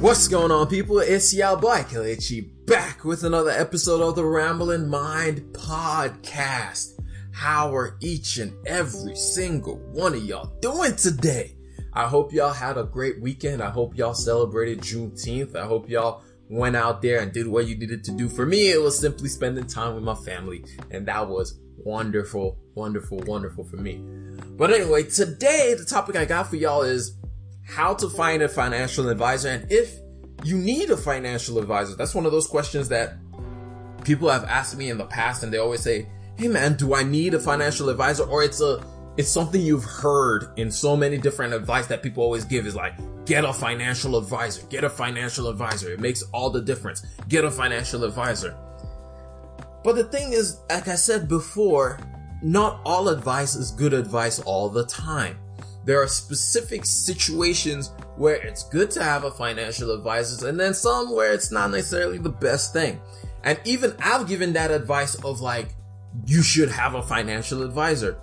What's going on, people? It's your boy Kelechi back with another episode of the Ramblin' Mind Podcast. How are each and every single one of y'all doing today? I hope y'all had a great weekend. I hope y'all celebrated Juneteenth. I hope y'all went out there and did what you needed to do. For me, it was simply spending time with my family, and that was wonderful, wonderful, wonderful for me. But anyway, today the topic I got for y'all is how to find a financial advisor, and if you need a financial advisor. That's one of those questions that people have asked me in the past, and they always say, hey man, do I need a financial advisor? Or it's something you've heard in so many different advice that people always give is like, get a financial advisor, get a financial advisor. It makes all the difference. Get a financial advisor. But the thing is, like I said before, not all advice is good advice all the time. There are specific situations where it's good to have a financial advisor, and then some where it's not necessarily the best thing. And even I've given that advice of like, you should have a financial advisor.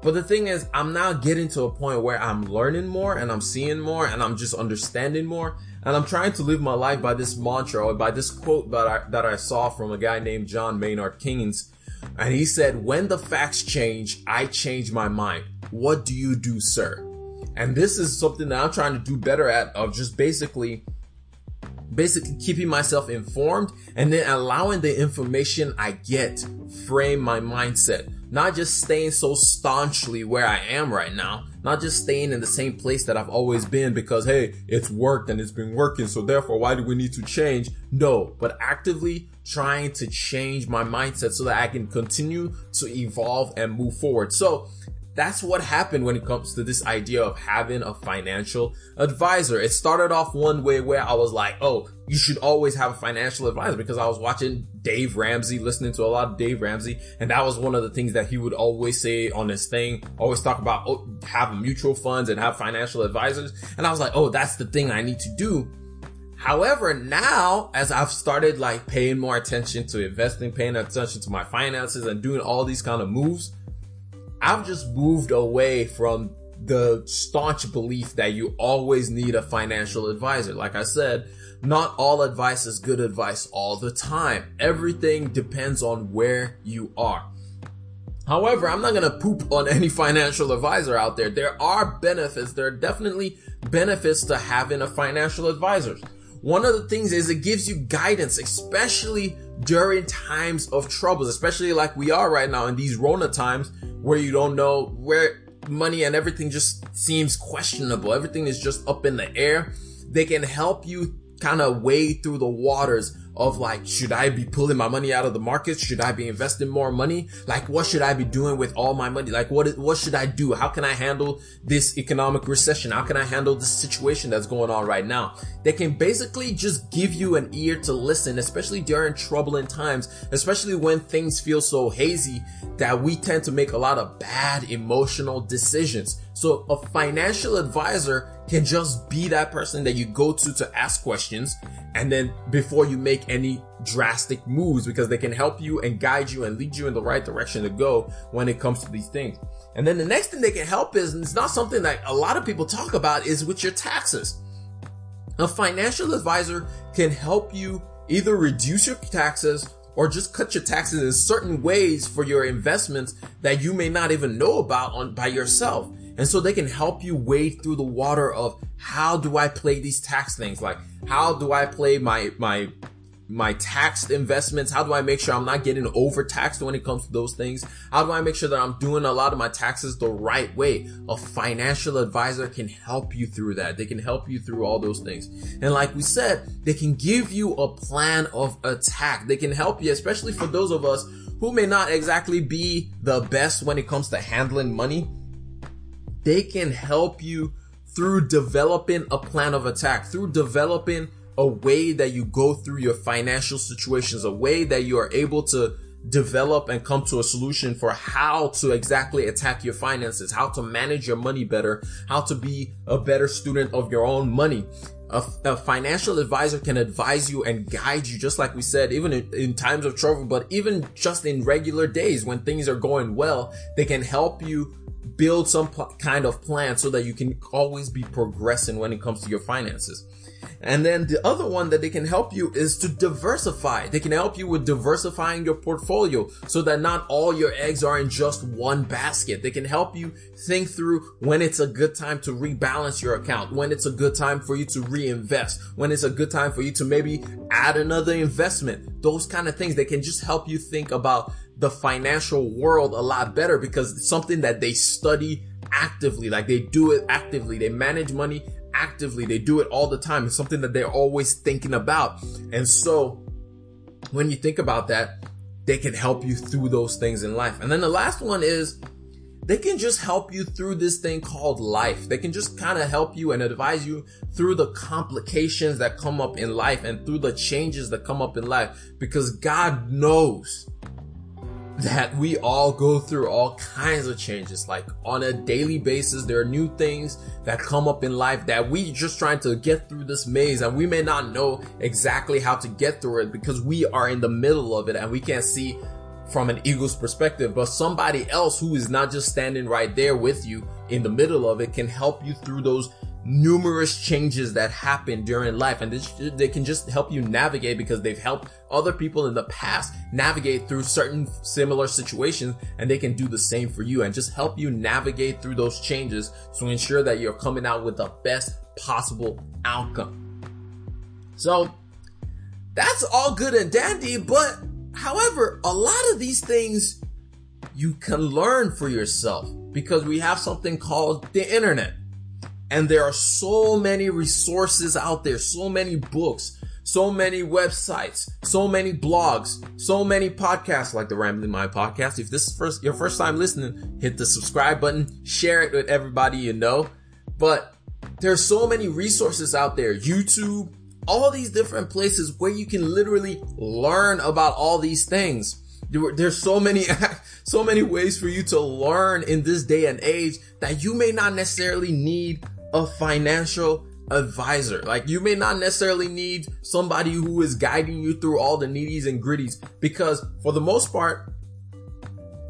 But the thing is, I'm now getting to a point where I'm learning more, and I'm seeing more, and I'm just understanding more. And I'm trying to live my life by this mantra, or by this quote that I saw from a guy named John Maynard Keynes. And he said, when the facts change, I change my mind. What do you do, sir? And this is something that I'm trying to do better at, of just basically keeping myself informed, and then allowing the information I get frame my mindset. Not just staying so staunchly where I am right now, not just staying in the same place that I've always been because, hey, it's worked and it's been working, so therefore, why do we need to change? No, but actively trying to change my mindset so that I can continue to evolve and move forward. So that's what happened when it comes to this idea of having a financial advisor. It started off one way where I was like, oh, you should always have a financial advisor, because I was watching Dave Ramsey, listening to a lot of Dave Ramsey. And that was one of the things that he would always say on his thing, always talk about, oh, have mutual funds and have financial advisors. And I was like, oh, that's the thing I need to do. However, now as I've started like paying more attention to investing, paying attention to my finances and doing all these kind of moves, I've just moved away from the staunch belief that you always need a financial advisor. Like I said, not all advice is good advice all the time. Everything depends on where you are. However, I'm not going to poop on any financial advisor out there. There are benefits. There are definitely benefits to having a financial advisor. One of the things is it gives you guidance, especially during times of troubles, especially like we are right now in these Rona times where you don't know, where money and everything just seems questionable. Everything is just up in the air. They can help you kind of wade through the waters of like, should I be pulling my money out of the markets? Should I be investing more money? Like, what should I be doing with all my money? Like, what should I do? How can I handle this economic recession? How can I handle this situation that's going on right now? They can basically just give you an ear to listen, especially during troubling times, especially when things feel so hazy that we tend to make a lot of bad emotional decisions. So a financial advisor can just be that person that you go to ask questions, and then before you make any drastic moves, because they can help you and guide you and lead you in the right direction to go when it comes to these things. And then the next thing they can help is, and it's not something that a lot of people talk about, is with your taxes. A financial advisor can help you either reduce your taxes or just cut your taxes in certain ways for your investments that you may not even know about by yourself. And so they can help you wade through the water of, how do I play these tax things? Like, how do I play my taxed investments? How do I make sure I'm not getting overtaxed when it comes to those things? How do I make sure that I'm doing a lot of my taxes the right way? A financial advisor can help you through that. They can help you through all those things. And like we said, they can give you a plan of attack. They can help you, especially for those of us who may not exactly be the best when it comes to handling money. They can help you through developing a plan of attack, through developing a way that you go through your financial situations, a way that you are able to develop and come to a solution for how to exactly attack your finances, how to manage your money better, how to be a better student of your own money. A financial advisor can advise you and guide you, just like we said, even in times of trouble, but even just in regular days when things are going well, they can help you build some kind of plan so that you can always be progressing when it comes to your finances. And then the other one that they can help you is to diversify. They can help you with diversifying your portfolio so that not all your eggs are in just one basket. They can help you think through when it's a good time to rebalance your account, when it's a good time for you to reinvest, when it's a good time for you to maybe add another investment. Those kind of things. They can just help you think about the financial world a lot better because it's something that they study actively. Like they do it actively. They manage money actively. They do it all the time. It's something that they're always thinking about. And so when you think about that, they can help you through those things in life. And then the last one is they can just help you through this thing called life. They can just kind of help you and advise you through the complications that come up in life and through the changes that come up in life, because God knows that we all go through all kinds of changes. Like on a daily basis, there are new things that come up in life that we just trying to get through this maze, and we may not know exactly how to get through it because we are in the middle of it and we can't see from an eagle's perspective. But somebody else who is not just standing right there with you in the middle of it can help you through those numerous changes that happen during life, and they can just help you navigate because they've helped other people in the past navigate through certain similar situations, and they can do the same for you and just help you navigate through those changes to ensure that you're coming out with the best possible outcome. So that's all good and dandy, but however, a lot of these things you can learn for yourself because we have something called the internet. And there are so many resources out there, so many books, so many websites, so many blogs, so many podcasts like the Ramblin' Mind Podcast. If this is your first time listening, hit the subscribe button, share it with everybody you know. But there's so many resources out there, YouTube, all these different places where you can literally learn about all these things. There's so many ways for you to learn in this day and age that you may not necessarily need a financial advisor. Like you may not necessarily need somebody who is guiding you through all the needies and gritties, because for the most part,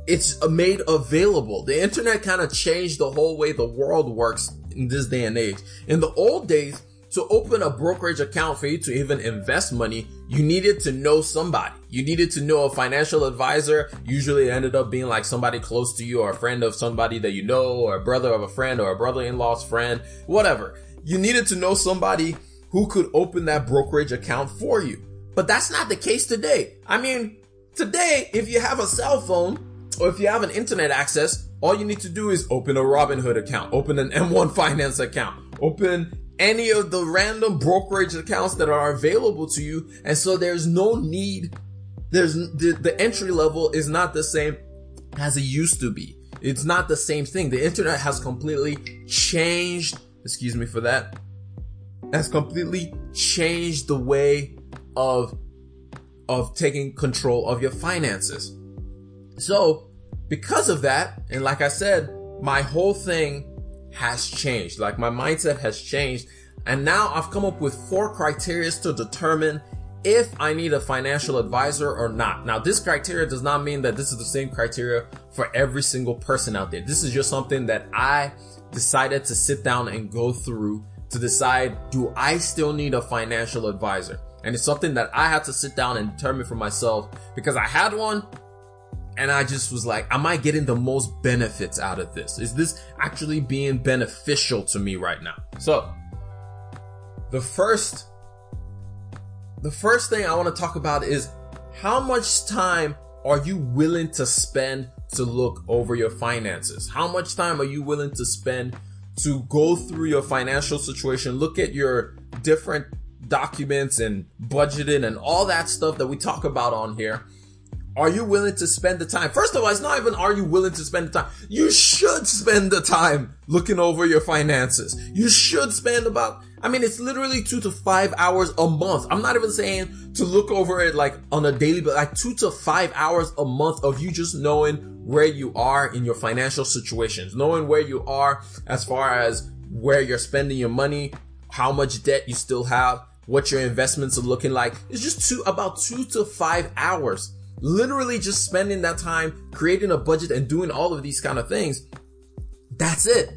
it's made available. The internet kind of changed the whole way the world works in this day and age. In the old days, to open a brokerage account, for you to even invest money, you needed to know somebody. You needed to know a financial advisor. Usually it ended up being like somebody close to you or a friend of somebody that you know, or a brother of a friend or a brother-in-law's friend, whatever. You needed to know somebody who could open that brokerage account for you. But that's not the case today. I mean, today, if you have a cell phone or if you have an internet access, all you need to do is open a Robinhood account, open an M1 Finance account, open any of the random brokerage accounts that are available to you. And so there's no need. The entry level is not the same as it used to be. It's not the same thing. The internet has completely changed. Excuse me for that. Has completely changed the way of taking control of your finances. So because of that, and like I said, my whole thing has changed. Like my mindset has changed. And now I've come up with 4 criteria to determine if I need a financial advisor or not. Now, this criteria does not mean that this is the same criteria for every single person out there. This is just something that I decided to sit down and go through to decide, do I still need a financial advisor? And it's something that I had to sit down and determine for myself, because I had one, and I just was like, am I getting the most benefits out of this? Is this actually being beneficial to me right now? So the first thing I want to talk about is, how much time are you willing to spend to look over your finances? How much time are you willing to spend to go through your financial situation, look at your different documents and budgeting and all that stuff that we talk about on here? Are you willing to spend the time? First of all, it's not even are you willing to spend the time. You should spend the time looking over your finances. You should spend it's literally 2 to 5 hours a month. I'm not even saying to look over it like on a daily, but like 2 to 5 hours a month of you just knowing where you are in your financial situations, knowing where you are as far as where you're spending your money, how much debt you still have, what your investments are looking like. It's just about 2 to 5 hours. Literally just spending that time creating a budget and doing all of these kind of things. That's it.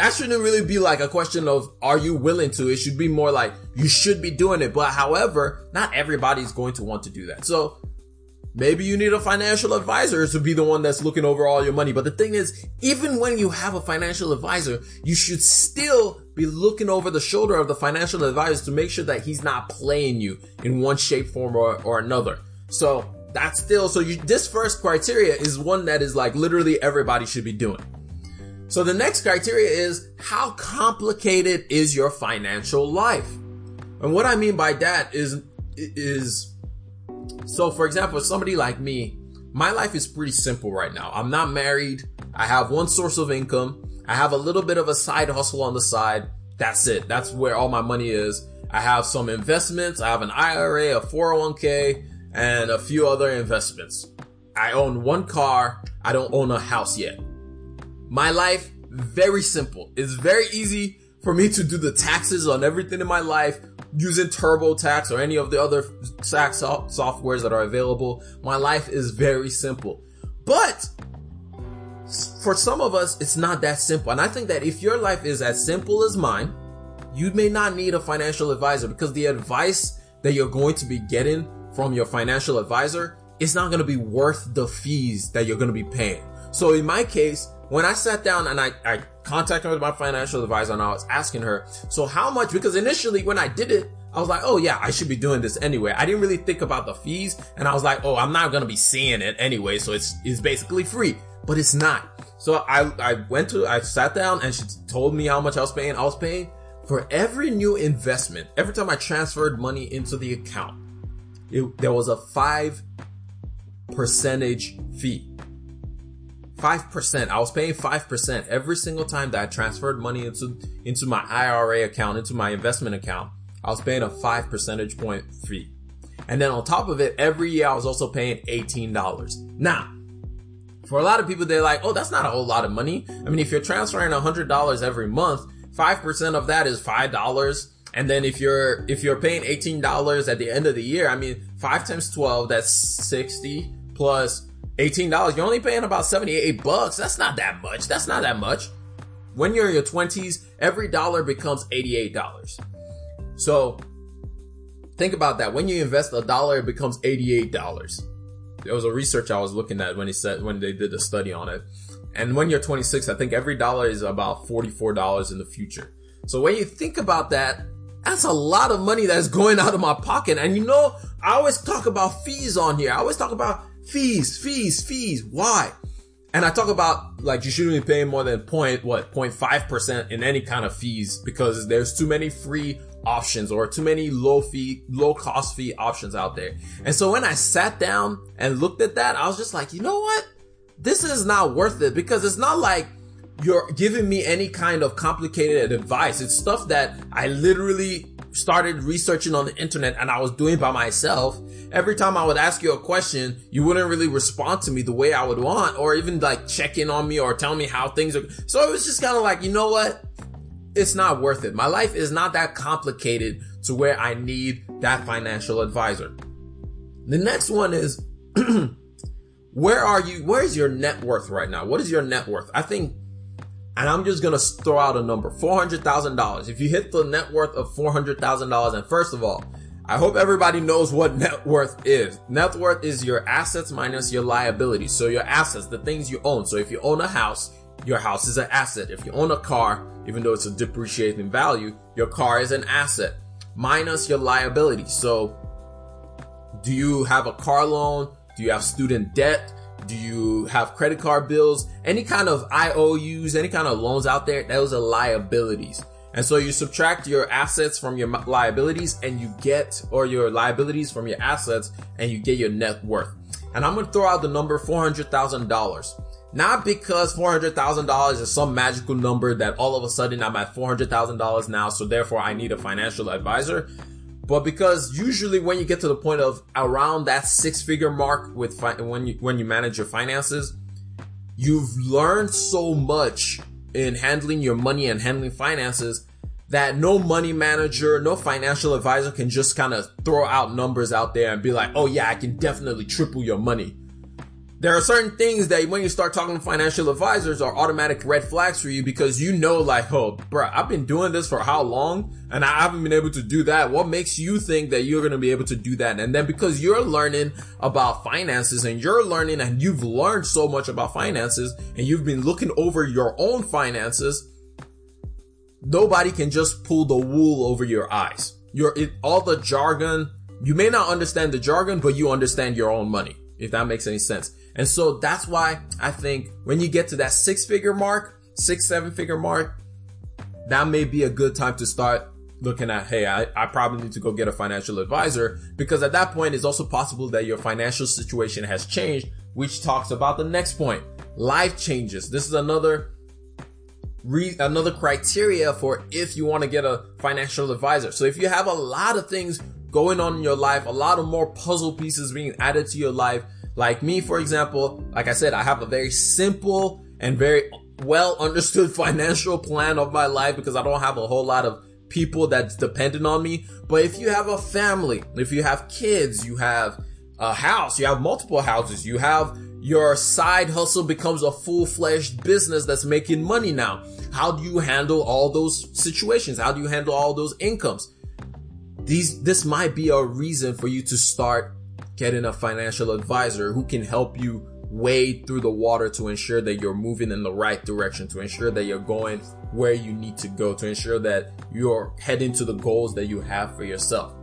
that shouldn't really be like a question of, are you willing to? It should be more like, you should be doing it. But however, not everybody's going to want to do that. So maybe you need a financial advisor to be the one that's looking over all your money. But the thing is, even when you have a financial advisor, you should still be looking over the shoulder of the financial advisor to make sure that he's not playing you in one shape, form, or another. So that's still, this first criteria is one that is like literally everybody should be doing. So the next criteria is, how complicated is your financial life? And what I mean by that is, so for example, somebody like me, my life is pretty simple right now. I'm not married. I have one source of income. I have a little bit of a side hustle on the side. That's it. That's where all my money is. I have some investments. I have an IRA, a 401k, and a few other investments. I own one car. I don't own a house yet. My life, very simple. It's very easy for me to do the taxes on everything in my life using TurboTax or any of the other tax softwares that are available. My life is very simple. But for some of us, it's not that simple. And I think that if your life is as simple as mine, you may not need a financial advisor, because the advice that you're going to be getting from your financial advisor is not going to be worth the fees that you're going to be paying. So in my case, when I sat down and I contacted my financial advisor and I was asking her, so how much, because initially when I did it, I was like, oh yeah, I should be doing this anyway. I didn't really think about the fees, and I was like, oh, I'm not going to be seeing it anyway, so it's basically free, but it's not. So I sat down and she told me how much I was paying. I was paying for every new investment. Every time I transferred money into the account, there was a 5% fee. 5%. I was paying 5% every single time that I transferred money into my IRA account, into my investment account. I was paying a 5% fee. And then on top of it, every year I was also paying $18. Now, for a lot of people, they're like, oh, that's not a whole lot of money. I mean, if you're transferring $100 every month, 5% of that is $5. And then if you're paying $18 at the end of the year, I mean, 5 times 12, that's 60 plus $18. You're only paying about $78. That's not that much. That's not that much. When you're in your 20s, every dollar becomes $88. So think about that. When you invest $1, it becomes $88. There was a research I was looking at when they did the study on it. And when you're 26, I think every dollar is about $44 in the future. So when you think about that, that's a lot of money that's going out of my pocket. And you know, I always talk about fees on here. I always talk about fees. Why? And I talk about, like, you shouldn't be paying more than 0.5% in any kind of fees, because there's too many free options or too many low cost fee options out there. And so when I sat down and looked at that, I was just like, you know what? This is not worth it, because it's not like you're giving me any kind of complicated advice. It's stuff that I literally started researching on the internet and I was doing by myself. Every time I would ask you a question, you wouldn't really respond to me the way I would want, or even like check in on me or tell me how things are. So it was just kind of like, you know what? It's not worth it. My life is not that complicated to where I need that financial advisor. The next one is, where is your net worth right now? What is your net worth? I think, and I'm just going to throw out a number, $400,000. If you hit the net worth of $400,000, and first of all, I hope everybody knows what net worth is. Net worth is your assets minus your liabilities. So your assets, the things you own. So if you own a house, your house is an asset. If you own a car, even though it's a depreciating value, your car is an asset minus your liabilities. So do you have a car loan? Do you have student debt? Do you have credit card bills? Any kind of IOUs, any kind of loans out there, those are liabilities. And so you subtract your assets from your liabilities and you get, or your liabilities from your assets, and you get your net worth. And I'm going to throw out the number $400,000. Not because $400,000 is some magical number that all of a sudden I'm at $400,000 now, so therefore I need a financial advisor. But because usually when you get to the point of around that six-figure mark with when you manage your finances, you've learned so much in handling your money and handling finances that no money manager, no financial advisor can just kind of throw out numbers out there and be like, oh yeah, I can definitely triple your money. There are certain things that when you start talking to financial advisors are automatic red flags for you, because you know, like, oh, bro, I've been doing this for how long and I haven't been able to do that. What makes you think that you're going to be able to do that? And then because you're learning about finances and you're learning and you've learned so much about finances and you've been looking over your own finances, nobody can just pull the wool over your eyes. All the jargon, you may not understand the jargon, but you understand your own money, if that makes any sense. And so that's why I think when you get to that six, seven figure mark, that may be a good time to start looking at, hey, I probably need to go get a financial advisor, because at that point, it's also possible that your financial situation has changed, which talks about the next point. Life changes. This is another criteria for if you want to get a financial advisor. So if you have a lot of things going on in your life, a lot of more puzzle pieces being added to your life, like me, for example, like I said, I have a very simple and very well understood financial plan of my life because I don't have a whole lot of people that's dependent on me. But if you have a family, if you have kids, you have a house, you have multiple houses, you have your side hustle becomes a full-fledged business that's making money now. How do you handle all those situations? How do you handle all those incomes? This might be a reason for you to start getting a financial advisor who can help you wade through the water to ensure that you're moving in the right direction, to ensure that you're going where you need to go, to ensure that you're heading to the goals that you have for yourself.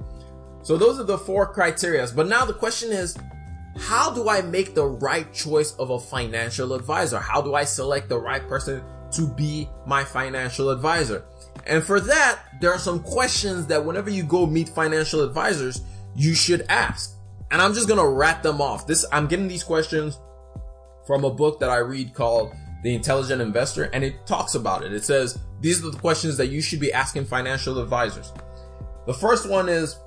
So those are the four criteria. But now the question is, how do I make the right choice of a financial advisor? How do I select the right person to be my financial advisor? And for that, there are some questions that whenever you go meet financial advisors, you should ask. And I'm just going to rat them off. I'm getting these questions from a book that I read called The Intelligent Investor, and it talks about it. It says, these are the questions that you should be asking financial advisors. The first one is,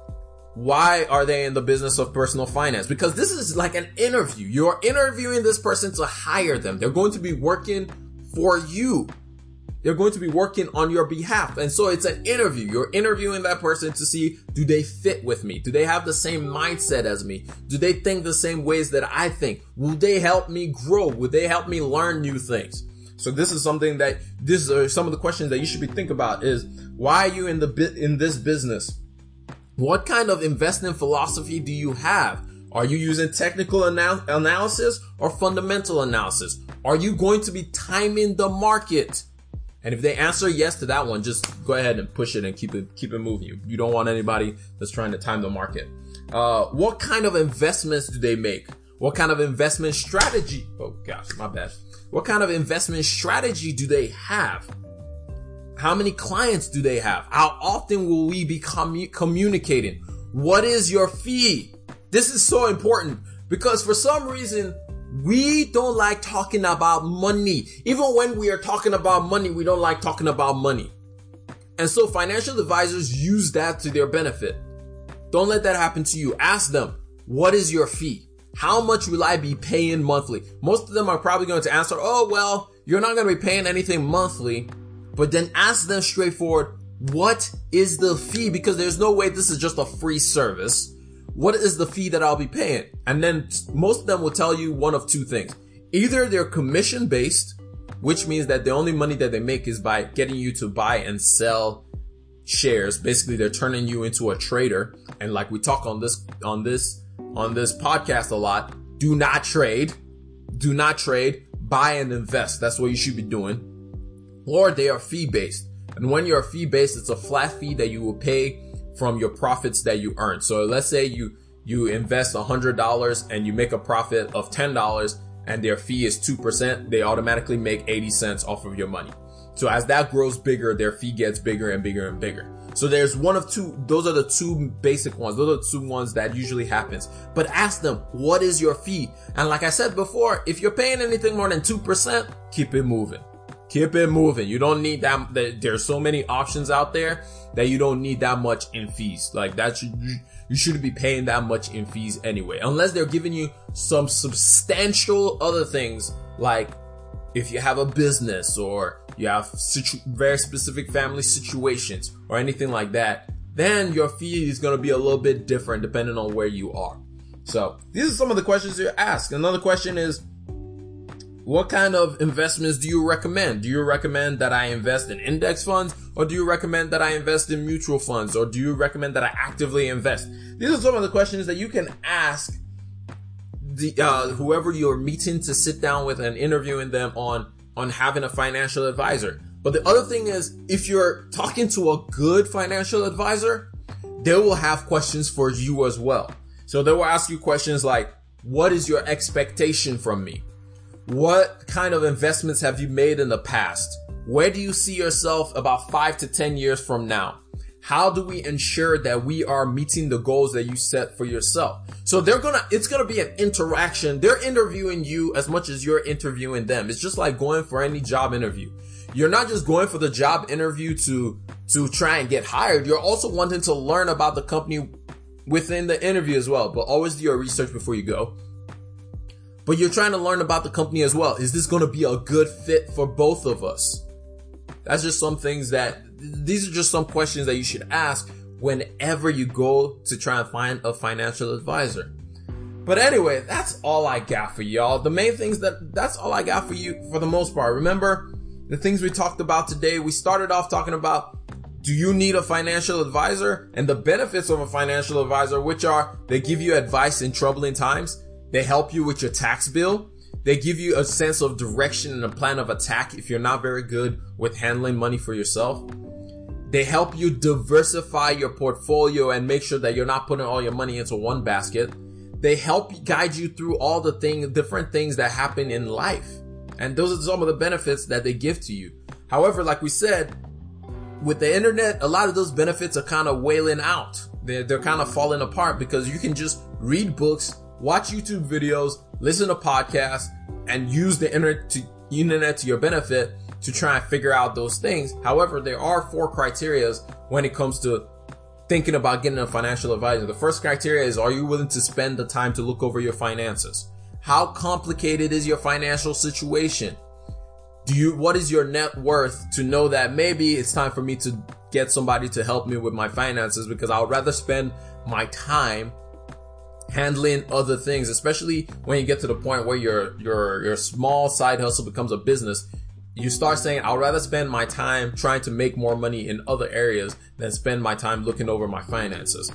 why are they in the business of personal finance? Because this is like an interview. You're interviewing this person to hire them. They're going to be working for you. They're going to be working on your behalf. And so it's an interview. You're interviewing that person to see, do they fit with me? Do they have the same mindset as me? Do they think the same ways that I think? Will they help me grow? Will they help me learn new things? So these are some of the questions that you should be thinking about is, why are you in this business? What kind of investment philosophy do you have? Are you using technical analysis or fundamental analysis? Are you going to be timing the market? And if they answer yes to that one, just go ahead and push it and keep it moving. You don't want anybody that's trying to time the market. What kind of investments do they make? What kind of investment strategy? Oh gosh, my bad. What kind of investment strategy do they have? How many clients do they have? How often will we be communicating? What is your fee? This is so important because for some reason, we don't like talking about money. Even when we are talking about money, we don't like talking about money. And so financial advisors use that to their benefit. Don't let that happen to you. Ask them, what is your fee? How much will I be paying monthly? Most of them are probably going to answer, oh, well, you're not going to be paying anything monthly. But then ask them straightforward, what is the fee? Because there's no way this is just a free service. What is the fee that I'll be paying? And then most of them will tell you one of two things. Either they're commission based, which means that the only money that they make is by getting you to buy and sell shares. Basically, they're turning you into a trader. And like we talk on this podcast a lot, do not trade, buy and invest. That's what you should be doing. Or they are fee based. And when you're fee based, it's a flat fee that you will pay from your profits that you earn. So let's say you invest $100 and you make a profit of $10 and their fee is 2%, they automatically make 80 cents off of your money. So as that grows bigger, their fee gets bigger and bigger and bigger. So there's one of two. Those are the two basic ones. Those are the two ones that usually happens. But ask them, what is your fee? And like I said before, if you're paying anything more than 2%, keep it moving. Keep it moving. You don't need that. There's so many options out there that you don't need that much in fees. Like that, you shouldn't be paying that much in fees anyway, unless they're giving you some substantial other things. Like if you have a business or you have very specific family situations or anything like that, then your fee is going to be a little bit different depending on where you are. So these are some of the questions you ask. Another question is, What kind of investments do you recommend? Do you recommend that I invest in index funds, or do you recommend that I invest in mutual funds, or do you recommend that I actively invest? These are some of the questions that you can ask whoever you're meeting to sit down with and interviewing them on having a financial advisor. But the other thing is, if you're talking to a good financial advisor, they will have questions for you as well. So they will ask you questions like, what is your expectation from me? What kind of investments have you made in the past? Where do you see yourself about 5 to 10 years from now? How do we ensure that we are meeting the goals that you set for yourself? So it's gonna be an interaction. They're interviewing you as much as you're interviewing them. It's just like going for any job interview. You're not just going for the job interview to try and get hired. You're also wanting to learn about the company within the interview as well, but always do your research before you go. But you're trying to learn about the company as well. Is this going to be a good fit for both of us? That's just some things these are just some questions that you should ask whenever you go to try and find a financial advisor. But anyway, that's all I got for y'all. The main things that's all I got for you for the most part. Remember the things we talked about today. We started off talking about, do you need a financial advisor? And the benefits of a financial advisor, which are they give you advice in troubling times. They help you with your tax bill. They give you a sense of direction and a plan of attack if you're not very good with handling money for yourself. They help you diversify your portfolio and make sure that you're not putting all your money into one basket. They help guide you through all the different things that happen in life. And those are some of the benefits that they give to you. However, like we said, with the internet, a lot of those benefits are kind of wailing out. They're kind of falling apart because you can just read books, watch YouTube videos, listen to podcasts, and use the internet to your benefit to try and figure out those things. However, there are 4 criteria when it comes to thinking about getting a financial advisor. The first criteria is, are you willing to spend the time to look over your finances? How complicated is your financial situation? What is your net worth to know that maybe it's time for me to get somebody to help me with my finances, because I would rather spend my time handling other things, especially when you get to the point where your small side hustle becomes a business. You start saying, I'd rather spend my time trying to make more money in other areas than spend my time looking over my finances.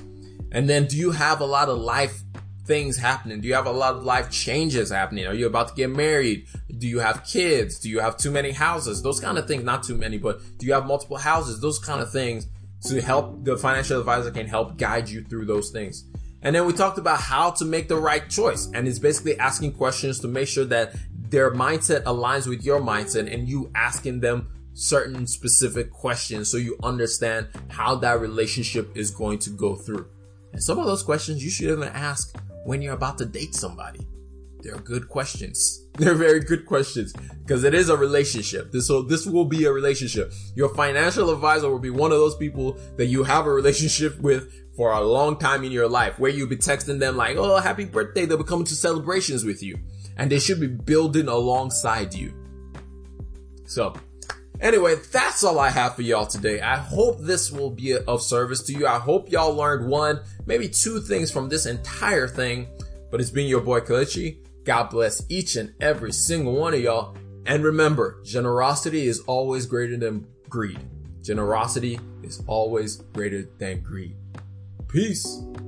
And then, do you have a lot of life things happening? Do you have a lot of life changes happening? Are you about to get married? Do you have kids? Do you have too many houses? Those kind of things, not too many, but do you have multiple houses? Those kind of things to help, the financial advisor can help guide you through those things. And then we talked about how to make the right choice. And it's basically asking questions to make sure that their mindset aligns with your mindset, and you asking them certain specific questions so you understand how that relationship is going to go through. And some of those questions you should even ask when you're about to date somebody. They're good questions. They're very good questions, because it is a relationship. So this will be a relationship. Your financial advisor will be one of those people that you have a relationship with for a long time in your life, where you'll be texting them like, oh, happy birthday. They'll be coming to celebrations with you, and they should be building alongside you. So anyway, that's all I have for y'all today. I hope this will be of service to you. I hope y'all learned 1, maybe 2 things from this entire thing, but it's been your boy Kelechi. God bless each and every single one of y'all. And remember, generosity is always greater than greed. Generosity is always greater than greed. Peace.